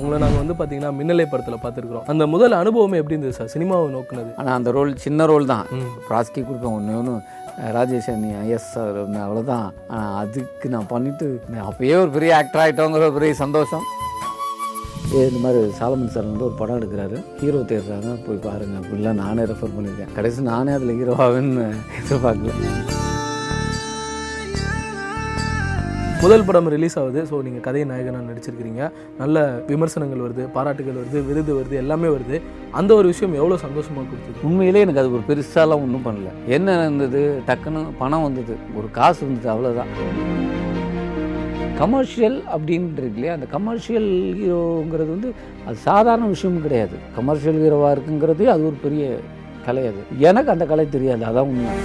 உங்களை நாங்கள் வந்து பார்த்தீங்கன்னா மின்னலை படத்தில் பார்த்துருக்குறோம். அந்த முதல் அனுபவம் எப்படி இருந்தது சார் சினிமாவை நோக்குனது? ஆனால் அந்த ரோல் சின்ன ரோல் தான், ராஸ்கி கொடுப்பேன் ஒன்று ஒன்று ராஜேஷ் ஐயஸ் சார் அவ்வளோதான். ஆனால் அதுக்கு நான் பண்ணிவிட்டு அப்போயே ஒரு பெரிய ஆக்டர் ஆகிட்டோங்கிற பெரிய சந்தோஷம். இந்த மாதிரி சாலமன் சார் வந்து ஒரு படம் எடுக்கிறாரு, ஹீரோ தேடுறாங்க, போய் பாருங்கள் அப்படிலாம் நானே ரெஃபர் பண்ணியிருக்கேன். கடைசி நானே அதில் ஹீரோவாகவேன்னு எதிர்பார்க்கல. முதல் படம் ரிலீஸ் ஆகுது, ஸோ நீங்கள் கதை நாயகனாக நடிச்சிருக்கிறீங்க, நல்ல விமர்சனங்கள் வருது, பாராட்டுகள் வருது, விருது வருது, எல்லாமே வருது. அந்த ஒரு விஷயம் எவ்வளோ சந்தோஷமாக கொடுத்துருக்கு. உண்மையிலே எனக்கு அது ஒரு பெருசாலாம் ஒன்றும் பண்ணல. என்ன இருந்தது, டக்குன்னு பணம் வந்தது, ஒரு காசு வந்தது, அவ்வளோதான். கமர்ஷியல் அப்படின்றது இல்லையா, அந்த கமர்ஷியல் ஹீரோங்கிறது வந்து அது சாதாரண விஷயம் கிடையாது. கமர்ஷியல் ஹீரோவாக இருக்குங்கிறது அது ஒரு பெரிய கலை. அது எனக்கு அந்த கலை தெரியாது, அதான் உண்மை.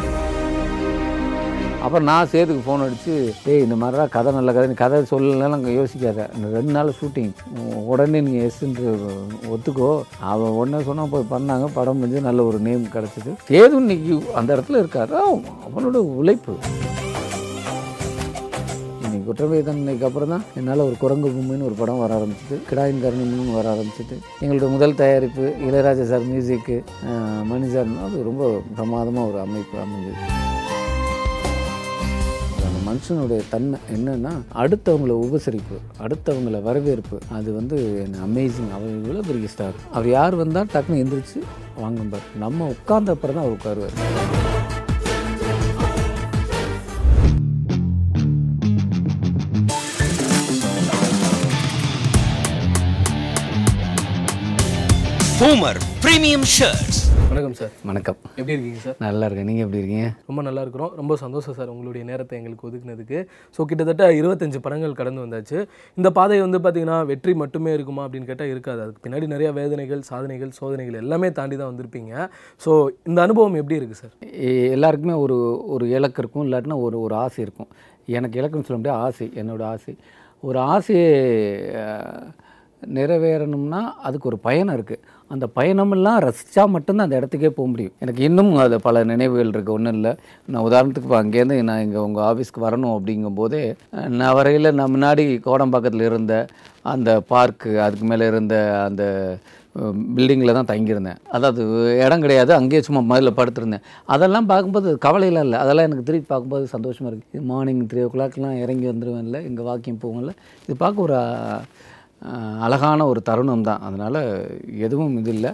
அப்புறம் நான் சேதுக்கு ஃபோன் அடித்து, டேய் இந்த மாதிரிலாம் கதை நல்ல கதை, கதை சொல்லலாம் நாங்கள் யோசிக்காத, இந்த 2 நாள் ஷூட்டிங் உடனே நீங்கள் எஸ்ன்னு ஒத்துக்கோ. அவன் உடனே சொன்னால் போய் பண்ணாங்க, படம் வந்து நல்ல ஒரு நேம் கிடச்சிது. சேது இன்னைக்கு அந்த இடத்துல இருக்காரு, அவனோட உழைப்பு. குற்றவை தண்டனைக்கு அப்புறம் தான் என்னால் ஒரு குரங்கு பொம்மைன்னு ஒரு படம் வர ஆரம்பிச்சிது, கிடாயின் கருணின்னு வர ஆரம்பிச்சிது. எங்களோட முதல் தயாரிப்பு இளையராஜா சார் மியூசிக்கு, மணி சார், அது ரொம்ப பிரமாதமாக ஒரு அமைப்பு அமைஞ்சது. அந்த மனுஷனுடைய தன்மை என்னென்னா அடுத்தவங்கள உபசரிப்பு, அடுத்தவங்கள வரவேற்பு, அது வந்து என்ன அமேசிங். அவர் இவ்வளோ பெரிய ஸ்டார், அவர் யார் வந்தால் டக்குன்னு எந்திரிச்சு வாங்கும்பார், நம்ம உட்கார்ந்த அப்புறம் தான் அவர் உட்காருவார். வணக்கம் சார். வணக்கம், எப்படி இருக்கீங்க சார்? நல்லா இருக்கேன், நீங்கள் எப்படி இருக்கீங்க? ரொம்ப நல்லா இருக்கிறோம், ரொம்ப சந்தோஷம் சார் உங்களுடைய நேரத்தை எங்களுக்கு ஒதுக்குனதுக்கு. ஸோ கிட்டத்தட்ட 25 படங்கள் கடந்து வந்தாச்சு. இந்த பாதை வந்து பார்த்தீங்கன்னா வெற்றி மட்டுமே இருக்குமா அப்படின்னு கேட்டால் இருக்காது. அதுக்கு பின்னாடி நிறையா வேதனைகள், சாதனைகள், சோதனைகள் எல்லாமே தாண்டி தான் வந்திருப்பீங்க. ஸோ இந்த அனுபவம் எப்படி இருக்குது சார்? எல்லாருக்குமே ஒரு இலக்கு இருக்கும், இல்லாட்டினா ஒரு ஆசை இருக்கும். எனக்கு இலக்குன்னு சொல்ல முடியாது, ஆசை, என்னோடய ஆசை. ஒரு ஆசையை நிறைவேறணும்னா அதுக்கு ஒரு பயணம் இருக்குது. அந்த பயணமெல்லாம் ரசித்தா மட்டும்தான் அந்த இடத்துக்கே போக முடியும். எனக்கு இன்னும் அது பல நினைவுகள் இருக்குது. ஒன்றும் இல்லை, நான் உதாரணத்துக்கு இப்போ அங்கேருந்து நான் இங்கே உங்கள் ஆஃபீஸ்க்கு வரணும் அப்படிங்கும்போதே நான் வரையில் நான் முன்னாடி கோடம்பாக்கத்தில் இருந்த அந்த பார்க்கு, அதுக்கு மேலே இருந்த அந்த பில்டிங்கில் தான் தங்கியிருந்தேன். அதாவது இடம் கிடையாது, அங்கேயே சும்மா முதல்ல படுத்துருந்தேன். அதெல்லாம் பார்க்கும்போது கவலையெல்லாம் இல்லை, அதெல்லாம் எனக்கு திருப்பி பார்க்கும்போது சந்தோஷமாக இருக்குது. மார்னிங் 3 o'clock இறங்கி வந்துடுவேன்ல, இங்கே வாக்கிங் போகல, இது பார்க்க ஒரு அழகான ஒரு தருணம் தான். அதனால் எதுவும் இது இல்லை,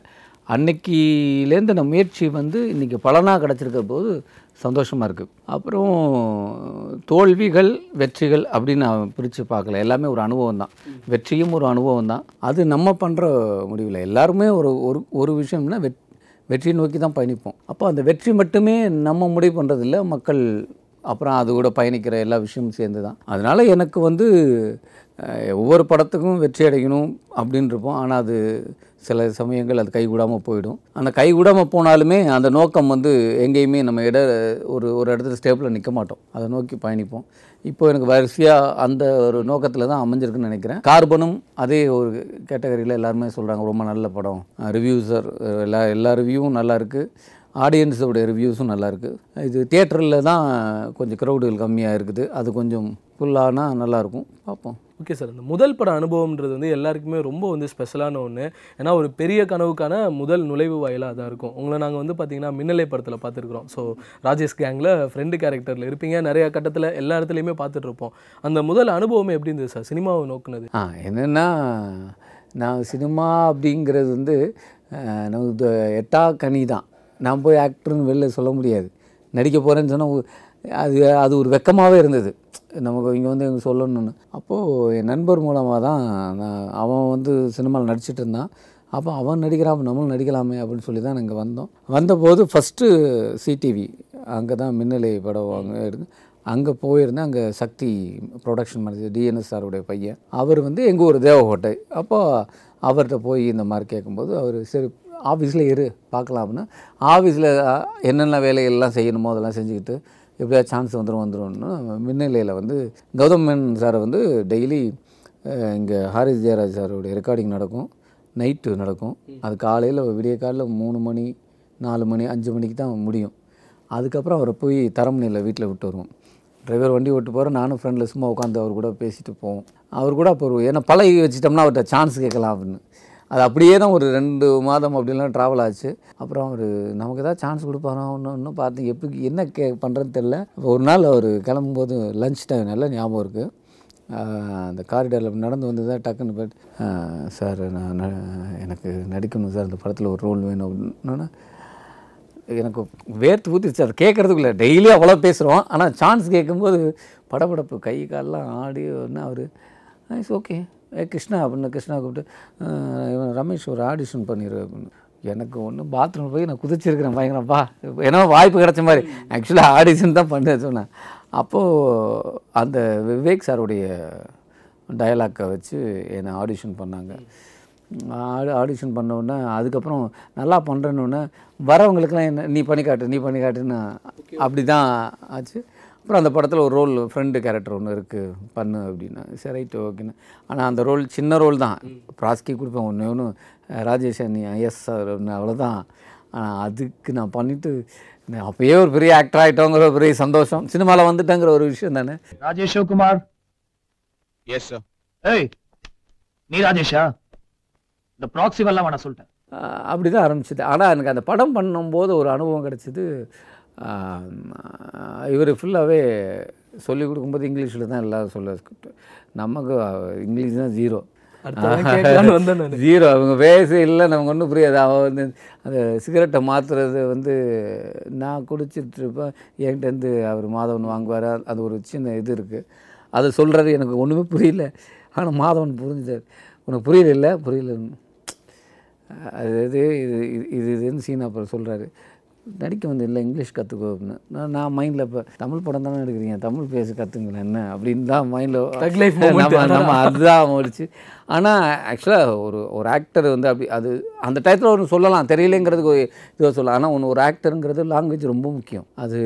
அன்னைக்கிலேருந்து நம்ம முயற்சி வந்து இன்றைக்கி பலனாக கிடச்சிருக்க போது சந்தோஷமாக இருக்குது. அப்புறம் தோல்விகள் வெற்றிகள் அப்படின்னு நான் பிரித்து பார்க்கல, எல்லாமே ஒரு அனுபவம் தான். வெற்றியும் ஒரு அனுபவம் தான், அது நம்ம பண்ணுற முடிவில். எல்லாருமே ஒரு விஷயம்னா வெற்றியை நோக்கி தான் பயணிப்போம். அப்போ அந்த வெற்றி மட்டுமே நம்ம முடிவு பண்ணுறதில்ல, மக்கள் அப்புறம் அது கூட பயணிக்கிற எல்லா விஷயமும் சேர்ந்து தான். அதனால் எனக்கு வந்து ஒவ்வொரு படத்துக்கும் வெற்றி அடைக்கணும் அப்படின்ட்டுருப்போம். ஆனால் அது சில சமயங்கள் அது கைகூடாமல் போயிடும். அந்த கைகூடாமல் போனாலுமே அந்த நோக்கம் வந்து எங்கேயுமே நம்ம ஒரு இடத்துல ஸ்டேபிளாக நிற்க மாட்டோம், அதை நோக்கி பயணிப்போம். இப்போது எனக்கு வரிசையாக அந்த ஒரு நோக்கத்தில் தான் அமைஞ்சிருக்குன்னு நினைக்கிறேன். கார்பனும் அதே ஒரு கேட்டகரியில் எல்லாருமே சொல்கிறாங்க, ரொம்ப நல்ல படம், ரிவ்யூஸர் எல்லா ரிவ்யூவும் நல்லாயிருக்கு, ஆடியன்ஸோடைய ரிவ்யூஸும் நல்லாயிருக்கு. இது தியேட்டரில் தான் கொஞ்சம் க்ரௌடுகள் கம்மியாக இருக்குது, அது கொஞ்சம் ஃபுல்லானால் நல்லாயிருக்கும், பார்ப்போம். ஓகே சார், இந்த முதல் பட அனுபவம்ன்றது வந்து எல்லாருக்குமே ரொம்ப வந்து ஸ்பெஷலான ஒன்று. ஏன்னா ஒரு பெரிய கனவுக்கான முதல் நுழைவு வாயிலாக அதான் இருக்கும். உங்களை நாங்கள் வந்து பார்த்தீங்கன்னா மின்னலை படத்தில் பார்த்துருக்குறோம். ஸோ ராஜேஷ் கேங்கில் ஃப்ரெண்டு கேரக்டரில் இருப்பீங்க, நிறையா கட்டத்தில் எல்லா இடத்துலையுமே பார்த்துட்ருப்போம். அந்த முதல் அனுபவமே எப்படி இருந்தது சார் சினிமாவை நோக்குனது? என்னென்னா நான் சினிமா அப்படிங்கிறது வந்து நமக்கு எட்டா கனி தான். நான் போய் ஆக்டர்னு வெளில சொல்ல முடியாது, நடிக்க போகிறேன்னு சொன்னால் அது ஒரு வெக்கமாகவே இருந்தது நமக்கு. இங்கே வந்து எங்களுக்கு சொல்லணும்னு அப்போது என் நண்பர் மூலமாக தான் அவன் வந்து சினிமாவில் நடிச்சிட்டு இருந்தான். அப்போ அவன் நடிக்கிறான், நம்மளும் நடிக்கலாமே அப்படின்னு சொல்லி தான் நாங்கள் வந்தோம். வந்தபோது ஃபஸ்ட்டு சிடிவி அங்கே தான் மின்னலை படம் வாங்க அங்கே போயிருந்தேன். அங்கே சக்தி ப்ரொடக்ஷன் மேனேஜர் டிஎன்எஸ் சாருடைய பையன், அவர் வந்து எங்கள் ஊர் தேவகோட்டை. அப்போ அவர்கிட்ட போய் இந்த மாதிரி கேட்கும்போது அவர் சரி ஆஃபீஸில் பார்க்கலாம் அப்படின்னா ஆஃபீஸில் என்னென்ன வேலைகள்லாம் செய்யணுமோ அதெல்லாம் செஞ்சுக்கிட்டு எப்படியா சான்ஸ் வந்துடும்னு மின்னலையில் வந்து கௌதம் சார் வந்து டெய்லி இங்கே ஹாரிஸ் ஜெயராஜ் சாருடைய ரெக்கார்டிங் நடக்கும், நைட்டு நடக்கும். அது காலையில் விடிய காலையில் 3 மணி 4 மணி 5 மணிக்கு தான் முடியும். அதுக்கப்புறம் அவரை போய் தரமணியில் வீட்டில் விட்டு வருவோம். டிரைவர் வண்டி ஓட்டு போகிற, நானும் ஃப்ரெண்டில் சும்மா உட்காந்து அவர் கூட பேசிட்டு போவோம். அவர் கூட அப்போ ஏன்னா பழகி வச்சுட்டோம்னா அவர்கிட்ட சான்ஸ் கேட்கலாம் அப்படின்னு. அது அப்படியே தான் ஒரு 2 மாதம் அப்படிலாம் ட்ராவல் ஆச்சு. அப்புறம் அவர் நமக்கு ஏதாவது சான்ஸ் கொடுப்பாரோ ஒன்று ஒன்றும் பார்த்து எப்படி என்ன பண்ணுறதுன்னு தெரில. ஒரு நாள் அவர் கிளம்பும்போது லஞ்ச் டைம் நல்லா ஞாபகம் இருக்குது. அந்த காரிடாரில் நடந்து வந்து தான் டக்குன்னு போய்ட்டு, சார் நான் எனக்கு நடிக்கணும் சார், அந்த படத்தில் ஒரு ரோல் வேணும் அப்படின்னா எனக்கு வேர்த்து ஊற்றிச்சு. அதை கேட்குறதுக்குள்ள டெய்லி அவ்வளோ பேசுகிறோம், ஆனால் சான்ஸ் கேட்கும்போது படப்படப்பு கை காலெலாம் ஆடி ஒன்று. அவர் இட்ஸ் ஓகே கிருஷ்ணா அப்படின்னு கிருஷ்ணா கூப்பிட்டு, ரமேஷ் ஒரு ஆடிஷன் பண்ணிடு அப்படின்னு. எனக்கு ஒன்று பாத்ரூம் போய் நான் குதிச்சிருக்கிறேன் பயங்கரப்பா, ஏன்னா வாய்ப்பு கிடச்ச மாதிரி. ஆக்சுவலாக ஆடிஷன் தான் பண்ண சொன்னேன். அப்போது அந்த விவேக் சாருடைய டயலாக்கை வச்சு என்னை ஆடிஷன் பண்ணாங்க. ஆடிஷன் பண்ணோடனே அதுக்கப்புறம் நல்லா பண்ணுறேன்னொன்னே வரவங்களுக்கெல்லாம் என்ன நீ பண்ணி காட்டு நீ பண்ணி காட்டுன்னு அப்படி தான் ஆச்சு. அப்புறம் அந்த படத்தில் ஒரு ரோல் ஃப்ரெண்டு கேரக்டர் ஒன்று இருக்குது பண்ணு அப்படின்னா சரி ரைட்டு ஓகேண்ணா. ஆனால் அந்த ரோல் சின்ன ரோல் தான், ப்ராஸ்கி கொடுப்பேன் ஒன்று ஒன்று ராஜேஷ் ஐயஸ் சார் ஒன்று அவ்வளோதான். ஆனால் அதுக்கு நான் பண்ணிவிட்டு அப்போயே ஒரு பெரிய ஆக்டர் ஆகிட்டோங்கிற ஒரு பெரிய சந்தோஷம், சினிமாவில் வந்துட்டேங்கிற ஒரு விஷயம் தானே. Rajesh Kumar yes sir. ஏய் நீ ராஜேஷா? இந்த ப்ராக்சிவெல்லாம் நான் சொல்லிட்டேன். அப்படி தான் ஆரம்பிச்சிது. ஆனால் எனக்கு அந்த படம் பண்ணும்போது ஒரு அனுபவம் கிடச்சிது. இவர் ஃபுல்லாகவே சொல்லிக் கொடுக்கும்போது இங்கிலீஷில் தான் எல்லாம் சொல்ல, நமக்கு இங்கிலீஷ் தான் ஜீரோ ஜீரோ. அவங்க பேச இல்லை நமக்கு ஒன்றும் புரியாது. அவன் வந்து அந்த சிகரெட்டை மாற்றுறது வந்து நான் குடிச்சிட்ருப்பேன், என்கிட்டருந்து அவர் மாதவன் வாங்குவார். அது ஒரு சின்ன இது இருக்குது, அதை சொல்கிறது எனக்கு ஒன்றுமே புரியல. ஆனால் மாதவன் புரிஞ்சுட்டார், உனக்கு புரியல இல்லை புரியல அது இது இது இதுன்னு சீனா அப்புறம் சொல்கிறாரு. நடிக்க வந்து இல்லை இங்கிலீஷ் கற்றுக்கோ அப்படின்னு. நான் மைண்டில் இப்போ தமிழ் படம் தானே எடுக்கிறீங்க, தமிழ் பேச கற்றுங்களேன் என்ன அப்படின்னு தான் மைண்டில் நம்ம அதுதான் முடிச்சு. ஆனால் ஆக்சுவலாக ஒரு ஆக்டர் வந்து அப்படி அது அந்த டயத்தில் ஒன்று சொல்லலாம், தெரியலைங்கிறதுக்கு ஒரு இதுவாக சொல்லலாம். ஆனால் ஒன்று ஒரு ஆக்டருங்கிறது லாங்குவேஜ் ரொம்ப முக்கியம். அது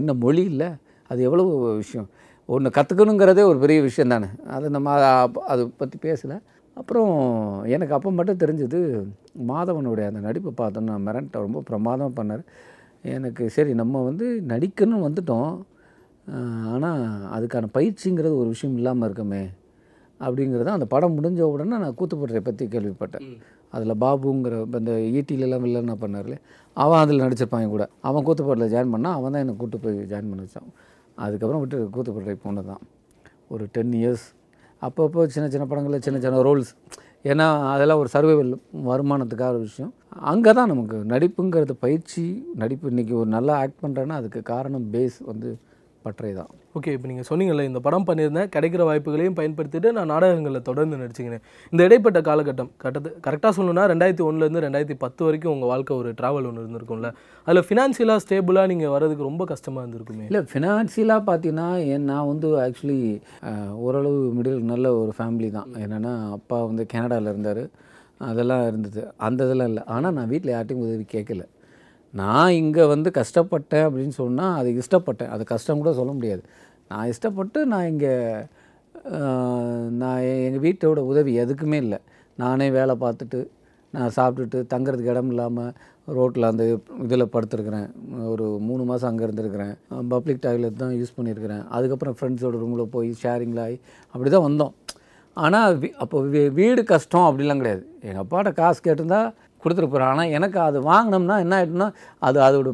என்ன மொழி இல்லை, அது எவ்வளோ விஷயம். ஒன்று கற்றுக்கணுங்கிறதே ஒரு பெரிய விஷயம் தானே. அது நம்ம அதை பற்றி பேசலை. அப்புறம் எனக்கு அப்போ மட்டும் தெரிஞ்சது மாதவனுடைய அந்த நடிப்பை பார்த்தோன்னா மிரண்ட்ட ரொம்ப பிரமாதமாக பண்ணார். எனக்கு சரி நம்ம வந்து நடிக்கணும்னு வந்துட்டோம், ஆனால் அதுக்கான பயிற்சிங்கிறது ஒரு விஷயம் இல்லாமல் இருக்கமே அப்படிங்கிறத அந்த படம் முடிஞ்ச உடனே நான் கூத்துப்பட்டறையை பற்றி கேள்விப்பட்டேன். அதில் பாபுங்கிற அந்த ஈட்டிலெலாம் வில்லன்னா பண்ணார்ல, அவன் அதில் நடிச்சிருப்பான் கூட. அவன் கூத்துப்பட்டறையில் ஜாயின் பண்ணால் அவன் தான் என்னை கூப்பிட்டு போய் ஜாயின் பண்ண வச்சான். அதுக்கப்புறம் விட்டு கூத்துப்பட்டறை போனது தான் ஒரு 10 years. அப்பப்போ சின்ன சின்ன படங்களில் சின்ன சின்ன ரோல்ஸ், ஏன்னா அதெல்லாம் ஒரு சர்வைவல் வருமானத்துக்காக ஒரு விஷயம். அங்கே தான் நமக்கு நடிப்புங்கிறது பயிற்சி. நடிப்பு இன்றைக்கி ஒரு நல்லா ஆக்ட் பண்ணுறேன்னா அதுக்கு காரணம் பேஸ் வந்து பட்டறை தான். ஓகே, இப்போ நீங்கள் சொன்னீங்கல்ல இந்த படம் பண்ணியிருந்தேன், கிடைக்கிற வாய்ப்புகளையும் பயன்படுத்திட்டு நான் நாடகங்களில் தொடர்ந்து நடிச்சிக்கிறேன். இந்த இடைப்பட்ட காலகட்டம் கரெக்டாக சொல்லணும்னா 2001 2010 வரைக்கும் உங்கள் வாழ்க்கை ஒரு ட்ராவல் ஒன்று இருந்திருக்கும்ல, அதில் ஃபினான்ஷியலாக ஸ்டேபிளாக நீங்கள் வர்றதுக்கு ரொம்ப கஷ்டமாக இருந்திருக்குமே இல்லை? ஃபினான்ஷியலாக பார்த்தீங்கன்னா நான் வந்து ஆக்சுவலி ஓரளவு மிடில் நல்ல ஒரு ஃபேமிலி தான். என்னென்னா அப்பா வந்து கனடாவில் இருந்தார், அதெல்லாம் இருந்தது. அந்த இதெல்லாம் இல்லை, ஆனால் நான் வீட்டில் யார்ட்டையும் உதவி கேட்கல. நான் இங்கே வந்து கஷ்டப்பட்டேன் அப்படின்னு சொன்னால் அது இஷ்டப்பட்டேன், அது கஷ்டம் கூட சொல்ல முடியாது. நான் இஷ்டப்பட்டு நான் இங்கே நான் எங்கள் வீட்டோட உதவி எதுக்குமே இல்லை. நானே வேலை பார்த்துட்டு நான் சாப்பிட்டுட்டு தங்கிறதுக்கு இடம் இல்லாமல் ரோட்டில் அந்த இதில் படுத்துருக்கிறேன். ஒரு 3 மாதம் அங்கே இருந்துருக்கிறேன். பப்ளிக் டாய்லெட் தான் யூஸ் பண்ணியிருக்கிறேன். அதுக்கப்புறம் ஃப்ரெண்ட்ஸோட ரூமில் போய் ஷேரிங்கில் ஆகி அப்படி தான் வந்தோம். ஆனால் அப்போ வீடு கஷ்டம் அப்படிலாம் கிடையாது. எங்கள் அப்பாட்ட காசு கேட்டிருந்தா கொடுத்துட்டு போகிறேன். ஆனால் எனக்கு அது வாங்கினோம்னா என்ன ஆகிடும்னா அதோட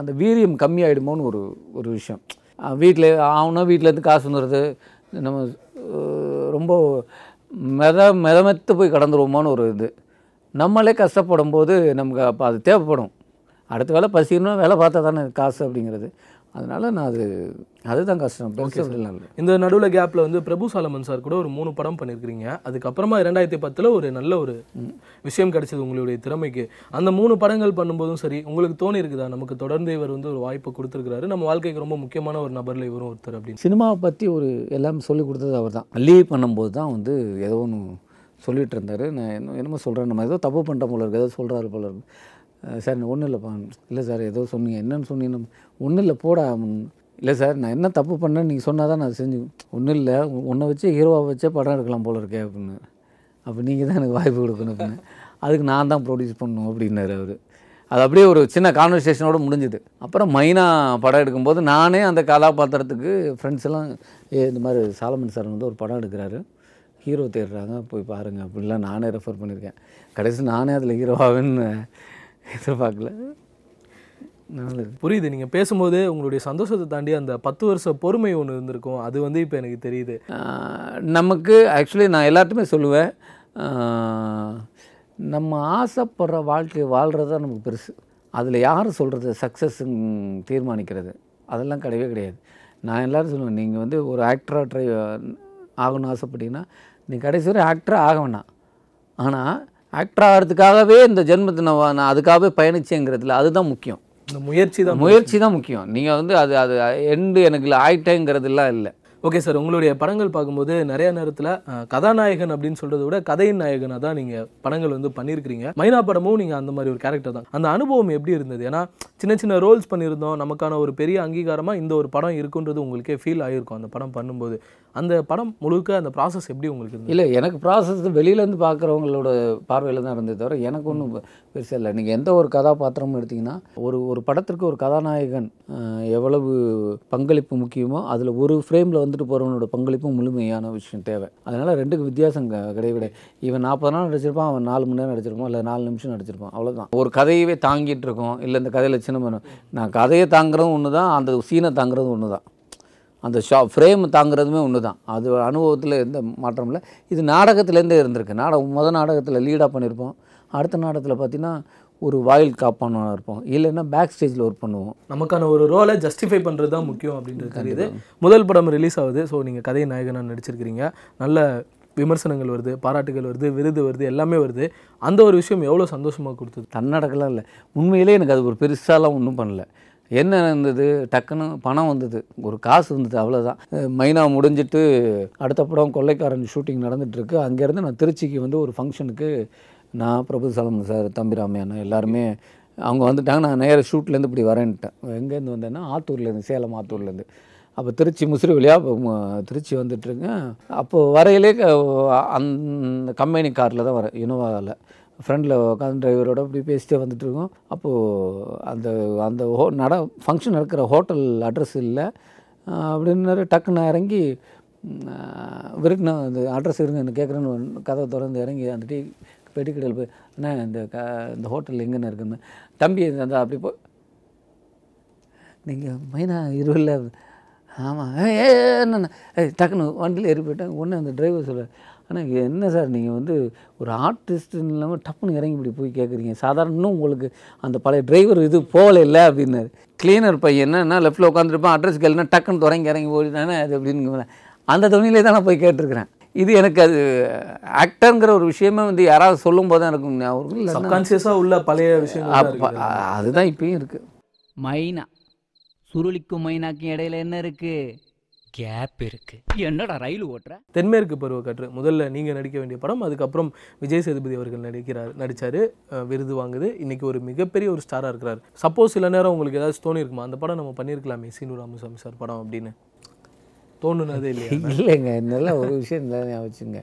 அந்த வீரியம் கம்மியாகிடுமோன்னு ஒரு ஒரு விஷயம். வீட்டில் ஆகணும், வீட்டிலேருந்து காசு வந்துடுறது, நம்ம ரொம்ப மெதமெத்து போய் கடந்துருவோமான்னு ஒரு இது. நம்மளே கஷ்டப்படும் போது நமக்கு அப்போ அது தேவைப்படும். அடுத்த வேலை பசிக்கணும், வேலை பார்த்தா தானே காசு அப்படிங்கிறது. அதனால் நான் அதுதான் கஷ்டம். இந்த நடுவில் கேப்பில் வந்து பிரபு சாலமன் சார் கூட ஒரு 3 படம் பண்ணியிருக்கிறீங்க. அதுக்கப்புறமா 2010 ஒரு நல்ல ஒரு விஷயம் கிடைச்சது உங்களுடைய திறமைக்கு. அந்த 3 படங்கள் பண்ணும்போதும் சரி உங்களுக்கு தோணி இருக்குதா நமக்கு தொடர்ந்து இவர் வந்து ஒரு வாய்ப்பு கொடுத்துருக்கிறாரு, நம்ம வாழ்க்கைக்கு ரொம்ப முக்கியமான ஒரு நபரில் இவரும் ஒருத்தர் அப்படின்னு? சினிமாவை பற்றி ஒரு எல்லாமே சொல்லிக் கொடுத்தது அவர் தான். லீவ் பண்ணும்போது தான் வந்து ஏதோ ஒன்று சொல்லிகிட்டு இருந்தார். நான் என்னமோ சொல்கிறேன், நம்ம ஏதோ தப்பு பண்ணிட்ட போல இருக்குது, ஏதோ சொல்கிறாரு போல இருக்குது. சார் ஒன்றும் இல்லைப்பா. இல்லை சார் ஏதோ சொன்னீங்க, என்னென்னு சொன்னீங்கன்னா ஒன்றும் இல்லை போடா. இல்லை சார் நான் என்ன தப்பு பண்ணேன்னு நீங்கள் சொன்னால் தான் நான் செஞ்சு. ஒன்றும் இல்லை, உன்னை வச்சு ஹீரோவாக வச்சே படம் எடுக்கலாம் போல இருக்கே அப்படின்னு. அப்போ நீங்கள் தான் எனக்கு வாய்ப்பு கொடுக்கணும் அப்படின்னு. அதுக்கு நான் தான் ப்ரொடியூஸ் பண்ணணும் அப்படின்னாரு அவர். அது அப்படியே ஒரு சின்ன கான்வர்சேஷனோடு முடிஞ்சுது. அப்புறம் மைனா படம் எடுக்கும்போது நானே அந்த கதாபாத்திரத்துக்கு ஃப்ரெண்ட்ஸ் எல்லாம் இந்த மாதிரி சாலமன் சார் வந்து ஒரு படம் எடுக்கிறாரு, ஹீரோ தேடுறாங்க, போய் பாருங்கள் அப்படிலாம் நானே ரெஃபர் பண்ணியிருக்கேன். கடைசி நானே அதில் ஹீரோவாகவேன்னு எதிர்பார்க்கல. புரியுது. நீங்கள் பேசும்போது உங்களுடைய சந்தோஷத்தை தாண்டி அந்த 10 வருஷ பொறுமை ஒன்று இருந்திருக்கும், அது வந்து இப்போ எனக்கு தெரியுது. நமக்கு ஆக்சுவலி நான் எல்லாத்துமே சொல்லுவேன், நம்ம ஆசைப்படுற வாழ்க்கையை வாழ்கிறது தான் நமக்கு பெருசு. அதில் யார் சொல்கிறது சக்ஸஸ்ன்னு தீர்மானிக்கிறது அதெல்லாம் கிடையவே கிடையாது. நான் எல்லோரும் சொல்லுவேன், நீங்கள் வந்து ஒரு ஆக்டராக ட்ரை ஆகணும்னு ஆசைப்பட்டீங்கன்னா நீங்கள் கடைசி வரை ஆக்டராக ஆக வேண்டாம். ஆனால் ஆக்டராக ஆகிறதுக்காகவே இந்த ஜென்மத்தை நான் அதுக்காகவே பயணிச்சேங்கிறதுல அதுதான் முக்கியம். இந்த முயற்சி தான் முக்கியம். நீங்கள் வந்து அது எண்டு எனக்கு ஆயிட்டேங்கிறதுலாம் இல்லை. ஓகே சார், உங்களுடைய படங்கள் பார்க்கும்போது நிறைய நேரத்தில் கதாநாயகன் அப்படின்னு சொல்கிறத விட கதையின் நாயகனாக தான் நீங்கள் படங்கள் வந்து பண்ணியிருக்கிறீங்க. மைனா படமும் நீங்கள் அந்த மாதிரி ஒரு கேரக்டர் தான். அந்த அனுபவம் எப்படி இருந்தது? ஏன்னா சின்ன சின்ன ரோல்ஸ் பண்ணியிருந்தோம், நமக்கான ஒரு பெரிய அங்கீகாரமாக இந்த ஒரு படம் இருக்குன்றது உங்களுக்கே ஃபீல் ஆகியிருக்கும் அந்த படம் பண்ணும்போது. அந்த படம் முழுக்க அந்த ப்ராசஸ் எப்படி உங்களுக்கு இருந்தது? இல்லை, எனக்கு ப்ராசஸ் வெளியிலேருந்து பார்க்குறவங்களோட பார்வையில் தான் இருந்தது தவிர எனக்கு ஒன்றும் பெருசாக இல்லை. நீங்கள் எந்த ஒரு கதாபாத்திரமும் எடுத்திங்கன்னா ஒரு படத்திற்கு ஒரு கதாநாயகன் எவ்வளவு பங்களிப்பு முக்கியமோ அதில் ஒரு ஃப்ரேமில் வந்துட்டு போகிறவனோட பங்களிப்பும் முழுமையான விஷயம் தேவை. அதனால் ரெண்டுக்கு வித்தியாசம் கிடையாது. இவன் 40 நாள் நடிச்சிருப்பான், அவன் 4 மணி நேரம் நடிச்சிருப்பான், இல்லை 4 நிமிஷம் நடிச்சிருப்பான், அவ்வளோதான். ஒரு கதையவே தாங்கிட்டு இருக்கோம். இல்லை இந்த கதையில் சின்ன நான் கதையை தாங்கிறதும் ஒன்று தான், அந்த சீனை தாங்கிறதும் ஒன்று தான், அந்த ஃப்ரேம் தாங்கிறதுமே ஒன்று தான். அது அனுபவத்தில் எந்த மாற்றம் இல்லை. இது நாடகத்துலேருந்தே இருந்திருக்கு. முதல் நாடகத்தில் லீடாக பண்ணியிருப்போம், அடுத்த நாடகத்தில் பார்த்திங்கன்னா ஒரு வாயில் காப்பானாக இருப்போம், இல்லைன்னா பேக் ஸ்டேஜில் ஒர்க் பண்ணுவோம். நமக்கான ஒரு ரோலை ஜஸ்டிஃபை பண்ணுறது தான் முக்கியம் அப்படின்றது தெரியுது. முதல் படம் ரிலீஸ் ஆகுது. ஸோ நீங்கள் கதை நாயகனாக நடிச்சிருக்கிறீங்க, நல்ல விமர்சனங்கள் வருது, பாராட்டுகள் வருது, விருது வருது, எல்லாமே வருது. அந்த ஒரு விஷயம் எவ்வளோ சந்தோஷமாக கொடுத்தது? தன்னடக்கலாம் இல்லை, உண்மையிலே எனக்கு அது ஒரு பெருசாலாம் ஒன்றும் பண்ணலை. என்ன இருந்தது, டக்குன்னு பணம் வந்தது, ஒரு காசு வந்தது, அவ்வளோதான். மைனா முடிஞ்சிட்டு அடுத்த படம் கொள்ளைக்காரன் ஷூட்டிங் நடந்துகிட்ருக்கு. அங்கேருந்து நான் திருச்சிக்கு வந்து ஒரு ஃபங்க்ஷனுக்கு நான் பிரபு சலமன் சார் தம்பி ராமையான எல்லாருமே அவங்க வந்துட்டாங்க. நான் நேராக ஷூட்லேருந்து இப்படி வரேன்ட்டேன். எங்கேருந்து வந்தேன்னா ஆத்தூர்லேருந்து, சேலம் ஆத்தூர்லேருந்து. அப்போ திருச்சி முசிறி வழியாக திருச்சி வந்துட்டுருக்கேன். அப்போது வரையிலே அந்த கம்பெனி காரில் தான் வரேன், இனோவாவில். ஃப்ரெண்டில் உட்காந்து டிரைவரோடு இப்படி பேசிட்டே வந்துட்டுருக்கோம். அப்போது அந்த ஃபங்க்ஷன் நடக்கிற ஹோட்டல் அட்ரஸ் இல்லை அப்படின்னு டக்குன்னு இறங்கி விருட்டின அந்த அட்ரஸ் இருங்க என்ன கேட்குறேன்னு கதை திறந்து இறங்கி அந்த டீ பெட்டிக்கடையில் போய் அண்ணா இந்த ஹோட்டல் எங்கேன்னு இருக்குன்னு தம்பி அந்த அப்படி போய் நீங்கள் மைனா இருவில்லை? ஆமாம். என்னண்ணா டக்குன்னு வண்டியில் ஏறி போயிட்டேன். உடனே அந்த டிரைவர் சொல்லுவார், ஆனால் என்ன சார் நீங்கள் வந்து ஒரு ஆர்டிஸ்ட்டுன்னு இல்லாமல் டப்புன்னு இறங்கி இப்படி போய் கேட்குறீங்க, சாதாரணம் உங்களுக்கு அந்த பழைய டிரைவர் இது போகலை இல்லை அப்படின்னாரு. கிளீனர் பையன் என்னன்னா லெஃப்ட்டில் உட்காந்துருப்பான், அட்ரஸ் கேளுன்னா டக்குன்னு தொடங்கி இறங்கி போயிட்டானே அது அப்படின்னு அந்த துணியிலே தான் நான் போய் கேட்டிருக்கிறேன். இது எனக்கு அது ஆக்டருங்கிற ஒரு விஷயமே வந்து யாராவது சொல்லும் போது தான் எனக்கு சப்கான்ஷியஸாக உள்ள பழைய விஷயம் அதுதான் இப்பயும் இருக்குது. மைனா சுருளிக்கும் மைனாக்கும் இடையில என்ன இருக்குது? கேப் இருக்குது. என்னடா ரயில் ஓட்டுற? தென்மேற்கு பருவக்காற்று முதல்ல நீங்கள் நடிக்க வேண்டிய படம், அதுக்கப்புறம் விஜய் சேதுபதி அவர்கள் நடித்தார், விருது வாங்குது, இன்றைக்கி ஒரு மிகப்பெரிய ஒரு ஸ்டாராக இருக்கிறார். சப்போஸ் சில நேரம் உங்களுக்கு ஏதாச்சும் தோணியிருக்குமா அந்த படம் நம்ம பண்ணியிருக்கலாமே சீனு ராமசாமி சார் படம் அப்படின்னு தோணுனதே இல்லை? இல்லைங்க, நல்லா ஒரு விஷயம் நல்லா வச்சுங்க.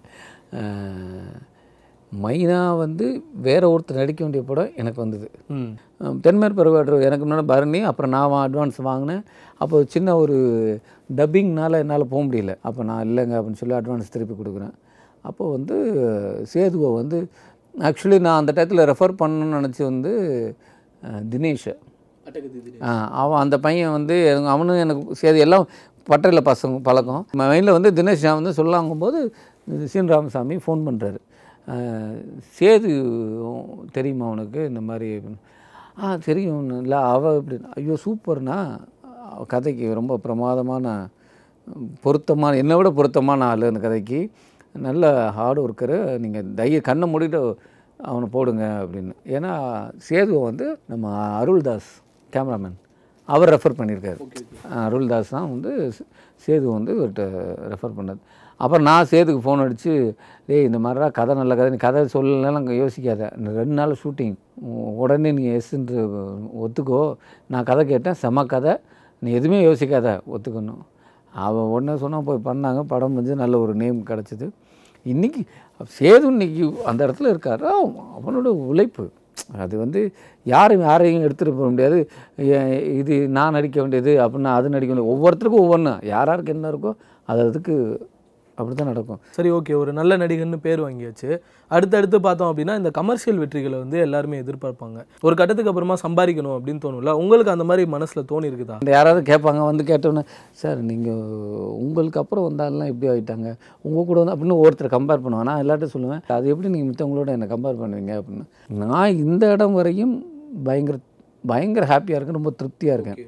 மைனா வந்து வேற ஒருத்தர் நடிக்க வேண்டிய படம் எனக்கு வந்தது. தென்மேற்கு பருவக்காற்று எனக்கு முன்னாடி பரணி, அப்புறம் நான் அட்வான்ஸ் வாங்கினேன். அப்போ சின்ன ஒரு டப்பிங்னால் என்னால் போக முடியல. அப்போ நான் இல்லைங்க அப்படின்னு சொல்லி அட்வான்ஸ் திருப்பி கொடுக்குறேன். அப்போது வந்து சேதுவை வந்து ஆக்சுவலி நான் அந்த டயத்தில் ரெஃபர் பண்ணணும்னு நினச்சி வந்து தினேஷ் அவன் அந்த பையன் வந்து அவனும் எனக்கு சேது எல்லாம் பட்டறையில் பசங்க பழக்கம். மைண்டில் வந்து தினேஷ் நான் வந்து சொல்லாங்கும்போது சீன் ராமசாமி ஃபோன் பண்ணுறாரு, சேது தெரியுமா அவனுக்கு இந்த மாதிரி? தெரியும் இல்லை அவள் அப்படின்னு. ஐயோ சூப்பர்ண்ணா, கதைக்கு ரொம்ப பிரமாதமான பொருத்தமான என்னை விட பொருத்தமான ஆள், அந்த கதைக்கு நல்ல ஹார்டு ஒர்க்கரு, நீங்கள் கண்ணை மூடிட்டு அவனை போடுங்க அப்படின்னு. ஏன்னா சேதுவை வந்து நம்ம அருள்தாஸ் கேமராமேன் அவர் ரெஃபர் பண்ணியிருக்காரு. அருள்தாஸ் தான் வந்து சேது வந்து இவர்கிட்ட ரெஃபர் பண்ணது. அப்புறம் நான் சேதுக்கு ஃபோன் அடித்து, டேய் இந்த மாதிரிலாம் கதை நல்ல கதை, நீ கதை சொல்லலாம் அங்கே யோசிக்காத, 2 நாள் ஷூட்டிங், உடனே நீ எஸ்ன்னு ஒத்துக்கோ, நான் கதை கேட்டேன் செம கதை, நீ எதுவுமே யோசிக்காத ஒத்துக்கணும். அவன் உடனே சொன்னால் போய் பண்ணாங்க, படம் வந்து நல்ல ஒரு நேம் கிடச்சிது. இன்றைக்கி சேது இன்றைக்கி அந்த இடத்துல இருக்கார், அவனோட உழைப்பு அது வந்து யாரும் யாரையும் எடுத்துகிட்டு போக முடியாது. இது நான் நடிக்க வேண்டியது அப்படின்னா அது நடிக்க வேண்டியது ஒவ்வொருத்தருக்கும் ஒவ்வொன்றும் யாராருக்கு என்ன இருக்கோ அது அதுக்கு அப்படி தான் நடக்கும். சரி, ஓகே, ஒரு நல்ல நடிகர்னு பேர் வாங்கியாச்சு. அடுத்தடுத்து பார்த்தோம் அப்படின்னா இந்த கமர்ஷியல் வெற்றிகளை வந்து எல்லாருமே எதிர்பார்ப்பாங்க. ஒரு கட்டத்துக்கு அப்புறமா சம்பாதிக்கணும் அப்படின்னு தோணும்ல, உங்களுக்கு அந்த மாதிரி மனசில் தோணி இருக்குதா? அந்த யாராவது கேட்பாங்க, வந்து கேட்டோன்னே சார் நீங்கள் உங்களுக்கு அப்புறம் வந்தாலெலாம் எப்படி ஆகிட்டாங்க, உங்கள் கூட வந்து அப்படின்னு ஒருத்தர் கம்பேர் பண்ணுவாங்க. நான் எல்லாட்டும் சொல்லுவேன், அது எப்படி நீங்கள் மற்றவங்களோட என்னை கம்பேர் பண்ணுவீங்க அப்படின்னு. நான் இந்த இடம் வரையும் பயங்கர ஹாப்பியாக இருக்கேன், ரொம்ப திருப்தியாக இருக்கேன்.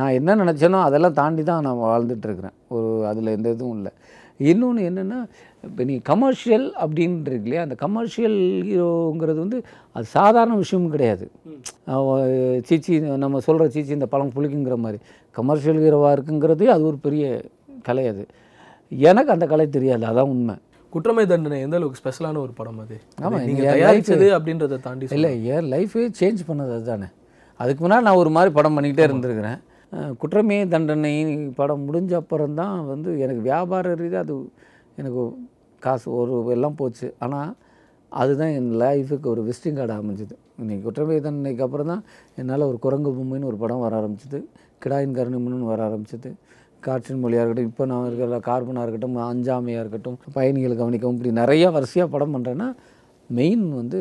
நான் என்ன நினச்சேனோ அதெல்லாம் தாண்டி தான் நான் வாழ்ந்துட்டுருக்கிறேன். ஒரு அதில் எந்த இதுவும் இல்லை. இன்னொன்று என்னென்னா, இப்போ நீங்கள் கமர்ஷியல் அப்படின்றது இல்லையா, அந்த கமர்ஷியல் ஹீரோங்கிறது வந்து அது சாதாரண விஷயமும் கிடையாது. சீச்சி நம்ம சொல்கிற சீச்சி இந்த பழம் புளிக்குங்கிற மாதிரி கமர்ஷியல் ஹீரோவாக இருக்குங்கிறது அது ஒரு பெரிய கலை. அது எனக்கு அந்த கலை தெரியாது, அதான் உண்மை. குற்றமை தண்டனை எந்த அளவுக்கு ஸ்பெஷலான ஒரு படம் அது. ஆமாம், நீங்கள் தயாரிச்சது அப்படின்றத தாண்டி இல்லை, என் லைஃபே சேஞ்ச் பண்ணது அது தானே. அதுக்கு முன்னாடி நான் ஒரு மாதிரி படம் பண்ணிக்கிட்டே இருந்திருக்கிறேன். குற்றமே தண்டனை படம் முடிஞ்ச அப்புறம் தான் வந்து எனக்கு வியாபார ரீதியாக அது எனக்கு காசு ஒரு எல்லாம் போச்சு. ஆனால் அதுதான் என் லைஃபுக்கு ஒரு விசிட்டிங் கார்டு அமைஞ்சிது. இன்றைக்கி குற்றமே தண்டனைக்கு அப்புறம் தான் என்னால் ஒரு குரங்கு பொம்மைன்னு ஒரு படம் வர ஆரம்பிச்சிது, கிடாயின் கருணிமன்னு வர ஆரம்பிச்சிது, காற்றின் மொழியாக இருக்கட்டும், இப்போ நான் இருக்கிற கார்பனாக இருக்கட்டும், அஞ்சாமையாக இருக்கட்டும், பயணிகள் கவனிக்கவும், இப்படி நிறையா வரிசையாக படம் பண்ணுறேன்னா மெயின் வந்து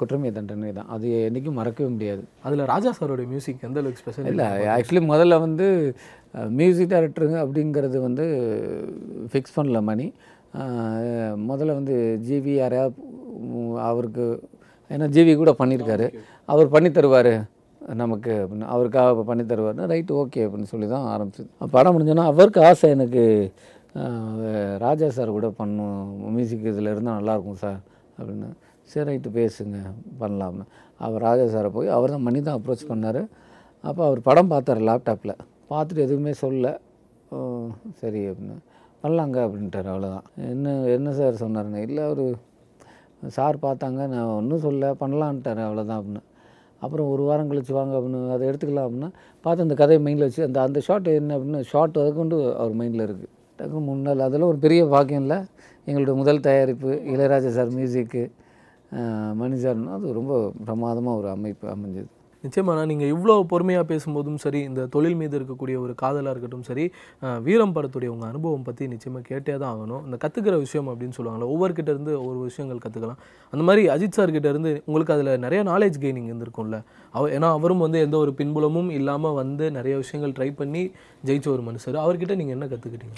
குற்றமே தண்டனை தான். அது என்றைக்கும் மறக்கவே முடியாது. அதில் ராஜா சாரோடைய மியூசிக் எந்த அளவுக்கு ஸ்பெஷல் இல்லை. ஆக்சுவலி முதல்ல வந்து மியூசிக் டைரக்டருங்க அப்படிங்கிறது வந்து ஃபிக்ஸ் பண்ணல மணி. முதல்ல வந்து ஜிவி யாரையா அவருக்கு, ஏன்னா ஜிவி கூட பண்ணியிருக்காரு, அவர் பண்ணி தருவார் நமக்கு அப்படின்னு, அவருக்காக பண்ணி தருவார்னா ரைட்டு ஓகே அப்படின்னு சொல்லி தான் ஆரம்பிச்சது. படம் முடிஞ்சோன்னா அவருக்கு ஆசை, எனக்கு ராஜா சார் கூட பண்ணும் மியூசிக், இதில் இருந்தால் நல்லாயிருக்கும் சார் அப்படின்னு. சரி ரைட்டு பேசுங்க பண்ணலாம்னு அவர் ராஜா சாரை போய் அவர் தான் மணி தான் அப்ரோச் பண்ணார். அப்போ அவர் படம் பார்த்தார் லேப்டாப்பில், பார்த்துட்டு எதுவுமே சொல்லலை. சரி அப்படின்னு பண்ணலாங்க அப்படின்ட்டார், அவ்வளோதான். என்ன சார் சொன்னாருங்க, இல்லை ஒரு சார் பார்த்தாங்க, நான் ஒன்றும் சொல்லலை, பண்ணலான்ட்டார் அவ்வளோதான் அப்படின்னு. அப்புறம் ஒரு வாரம் கழிச்சு வாங்க அப்படின்னு, அதை எடுத்துக்கலாம் அப்படின்னா பார்த்து அந்த கதையை மைண்டில் வச்சு அந்த அந்த ஷார்ட் என்ன அப்படின்னு ஷார்ட் அதை கொண்டு அவர் மைண்டில் இருக்குது. டக்கு முன்னால் அதெல்லாம் ஒரு பெரிய பாக்கியம் இல்லை. எங்களோட முதல் தயாரிப்பு இளையராஜா சார் மியூசிக்கு மணி சார்னா அது ரொம்ப பிரமாதமாக ஒரு அமைப்பு அமைஞ்சது. நிச்சயமாக நீங்கள் இவ்வளோ பொறுமையாக பேசும்போதும் சரி, இந்த தொழில் மீது இருக்கக்கூடிய ஒரு காதலாக இருக்கட்டும் சரி, வீரம் படத்துடைய உங்கள் அனுபவம் பற்றி நிச்சயமாக கேட்டே தான் ஆகணும். இந்த கற்றுக்கிற விஷயம் அப்படின்னு சொல்லுவாங்களே, ஒவ்வொருக்கிட்டேருந்து ஒவ்வொரு விஷயங்கள் கற்றுக்கலாம். அந்த மாதிரி அஜித் சார்கிட்டேருந்து உங்களுக்கு அதில் நிறைய நாலேஜ் கெய்னிங் இருந்திருக்கும்ல. ஏன்னா அவரும் வந்து எந்த ஒரு பின்புலமும் இல்லாமல் வந்து நிறைய விஷயங்கள் ட்ரை பண்ணி ஜெயிச்ச ஒரு மனுஷர். அவர்கிட்ட நீங்கள் என்ன கற்றுக்கிட்டீங்க?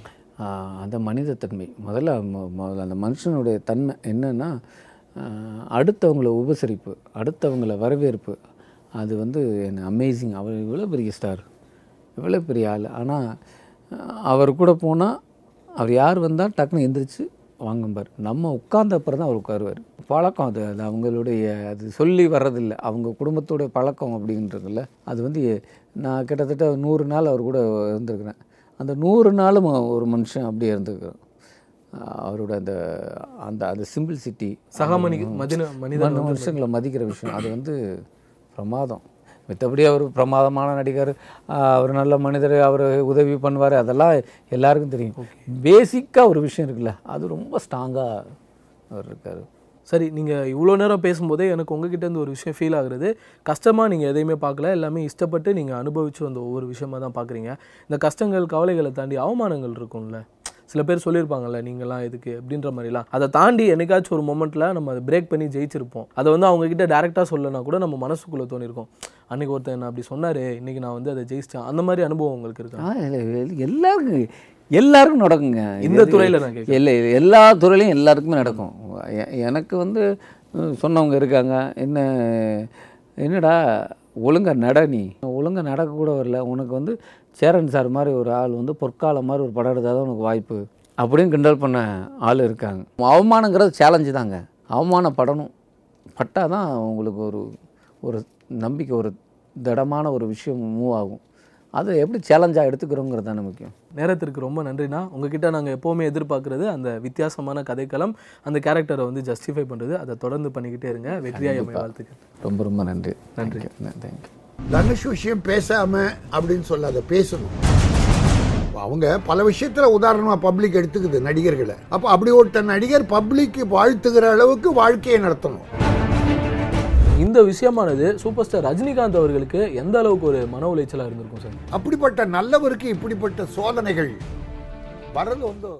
அந்த மனிதத்தன்மை, முதல்ல அந்த மனுஷனுடைய தன்மை என்னென்னா, அடுத்தவங்களை உபசரிப்பு, அடுத்தவங்களை வரவேற்பு, அது வந்து என்ன அமேசிங். அவர் இவ்வளோ பெரிய ஸ்டார், இவ்வளோ பெரிய ஆள், ஆனால் அவர் கூட போனால் அவர் யார் வந்தால் டக்குன்னு எந்திரிச்சு வாங்கும்பார். நம்ம உட்கார்ந்த அப்புறம் தான் அவர் உட்காருவார். பழக்கம் அது, அது அவங்களுடைய அது சொல்லி வர்றதில்லை, அவங்க குடும்பத்தோடைய பழக்கம் அப்படின்றதில்ல. அது வந்து நான் கிட்டத்தட்ட 100 நாள் அவர் கூட இருந்திருக்கிறேன். அந்த 100 நாளும் ஒரு மனுஷன் அப்படியே இருந்துக்கிறோம். அவரோட அந்த அந்த அந்த சிம்பிள்சிட்டி, சக மனித மனுஷங்களை மதிக்கிற விஷயம், அது வந்து பிரமாதம். மற்றபடி அவர் பிரமாதமான நடிகர், அவர் நல்ல மனிதர், அவர் உதவி பண்ணுவார், அதெல்லாம் எல்லாருக்கும் தெரியும். பேசிக்காக ஒரு விஷயம் இருக்குல்ல, அது ரொம்ப ஸ்ட்ராங்காக அவர் இருக்கார். சரி, நீங்கள் இவ்வளோ நேரம் பேசும்போதே எனக்கு உங்ககிட்டேருந்து ஒரு விஷயம் ஃபீல் ஆகுறது, கஷ்டமாக நீங்கள் எதையுமே பார்க்கல, எல்லாமே இஷ்டப்பட்டு நீங்கள் அனுபவித்து வந்த ஒவ்வொரு விஷயமாக தான் பார்க்குறீங்க. இந்த கஷ்டங்கள் கவலைகளை தாண்டி அவமானங்கள் இருக்கும்ல, சில பேர் சொல்லியிருப்பாங்கல்ல நீங்களாம் எதுக்கு அப்படின்ற மாதிரிலாம், அதை தாண்டி என்னைக்காச்சும் ஒரு மொமெண்ட்டில் நம்ம அதை பிரேக் பண்ணி ஜெயிச்சிருப்போம். அதை வந்து அவங்கக்கிட்ட டேரெக்டாக சொல்லனா கூட நம்ம மனசுக்குள்ளே தோணியிருக்கோம், அன்றைக்கி ஒருத்தர் என்ன அப்படி சொன்னார், இன்றைக்கி நான் வந்து அதை ஜெயிச்சிட்டேன். அந்த மாதிரி அனுபவம் உங்களுக்கு இருக்கா? எல்லாருக்கும் நடக்குங்க. இந்த துறையில் நான் கேட்க இல்லை, எல்லா துறையிலையும் எல்லாருக்குமே நடக்கும். எனக்கு வந்து சொன்னவங்க இருக்காங்க, என்னடா ஒழுங்காக நட, நீ ஒழுங்காக நடக்கக்கூட வரல, உனக்கு வந்து சேரன் சார் மாதிரி ஒரு ஆள் வந்து பொற்காலம் மாதிரி ஒரு படம் எடுத்தால் தான் உனக்கு வாய்ப்பு அப்படின்னு கிண்டல் பண்ண ஆள் இருக்காங்க. அவமானங்கிறது சேலஞ்சு தாங்க. அவமானப்படணும், பட்டால் தான் உங்களுக்கு ஒரு ஒரு நம்பிக்கை, ஒரு திடமான ஒரு விஷயம் மூவ் ஆகும். அது எப்படி சேலஞ்சாக எடுத்துக்கிறோங்கிறது தான் முக்கியம். நேரத்திற்கு ரொம்ப நன்றிண்ணா. உங்ககிட்ட நாங்கள் எப்போவுமே எதிர்பார்க்குறது அந்த வித்தியாசமான கதைக்களம், அந்த கேரக்டரை வந்து ஜஸ்டிஃபை பண்ணுறது, அதை தொடர்ந்து பண்ணிக்கிட்டே இருங்க. வெற்றியாக வாழ்த்துக்கள். ரொம்ப ரொம்ப நன்றி. நன்றி, தேங்க்யூ. தனுஷ் விஷயம் பேசாமல் அப்படின்னு சொல்லாத, பேசணும். அவங்க பல விஷயத்தில் உதாரணமாக பப்ளிக் எடுத்துக்குது நடிகர்களை. அப்போ அப்படி ஒருத்த நடிகர் பப்ளிக் வாழ்த்துக்கிற அளவுக்கு வாழ்க்கையை நடத்தணும். இந்த விஷயமானது சூப்பர் ஸ்டார் ரஜினிகாந்த் அவர்களுக்கு எந்த அளவுக்கு ஒரு மன உளைச்சலாக இருந்திருக்கும் சார்? அப்படிப்பட்ட நல்லவருக்கு இப்படிப்பட்ட சோதனைகள் வரது வந்து